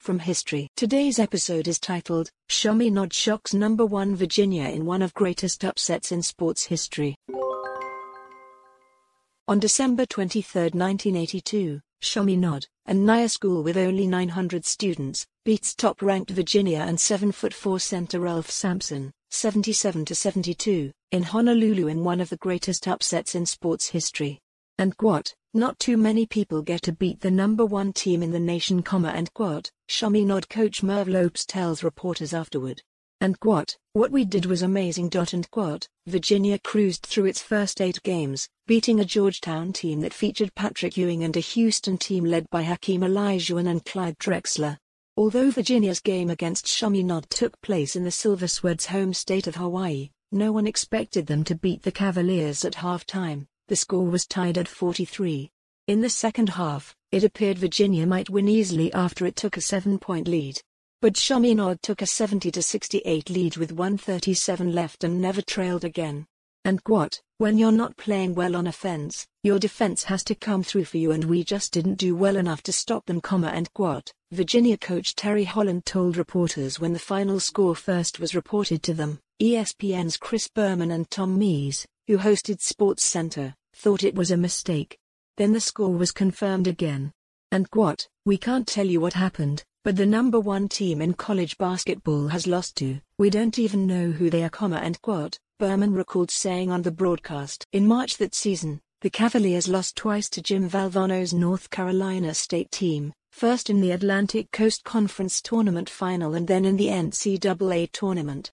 from history. Today's episode is titled, Chaminade Shocks Number 1 Virginia in One of Greatest Upsets in Sports History. On December 23, 1982, Chaminade, a NAIA school with only 900 students, beats top-ranked Virginia and 7'4" center Ralph Sampson, 77-72, in Honolulu in one of the greatest upsets in sports history. And quote, not too many people get to beat the number one team in the nation, comma, and quote, Chaminade coach Merv Lopes tells reporters afterward. And quote, what we did was amazing. And quote, Virginia cruised through its first 8 games, beating a Georgetown team that featured Patrick Ewing and a Houston team led by Hakeem Olajuwon and Clyde Drexler. Although Virginia's game against Chaminade took place in the Silver Swords' home state of Hawaii, no one expected them to beat the Cavaliers at halftime. The score was tied at 43. In the second half, it appeared Virginia might win easily after it took a 7-point lead. But Chaminade took a 70-68 lead with 1:37 left and never trailed again. And quote, when you're not playing well on offense, your defense has to come through for you, and we just didn't do well enough to stop them, comma, and quote, Virginia coach Terry Holland told reporters when the final score first was reported to them. ESPN's Chris Berman and Tom Mies, who hosted Sports Center, thought it was a mistake. Then the score was confirmed again. And quote, we can't tell you what happened, but the number one team in college basketball has lost to, we don't even know who they are, comma, and quote, Berman recalled saying on the broadcast. In March that season, the Cavaliers lost twice to Jim Valvano's North Carolina State team, first in the Atlantic Coast Conference Tournament Final and then in the NCAA Tournament.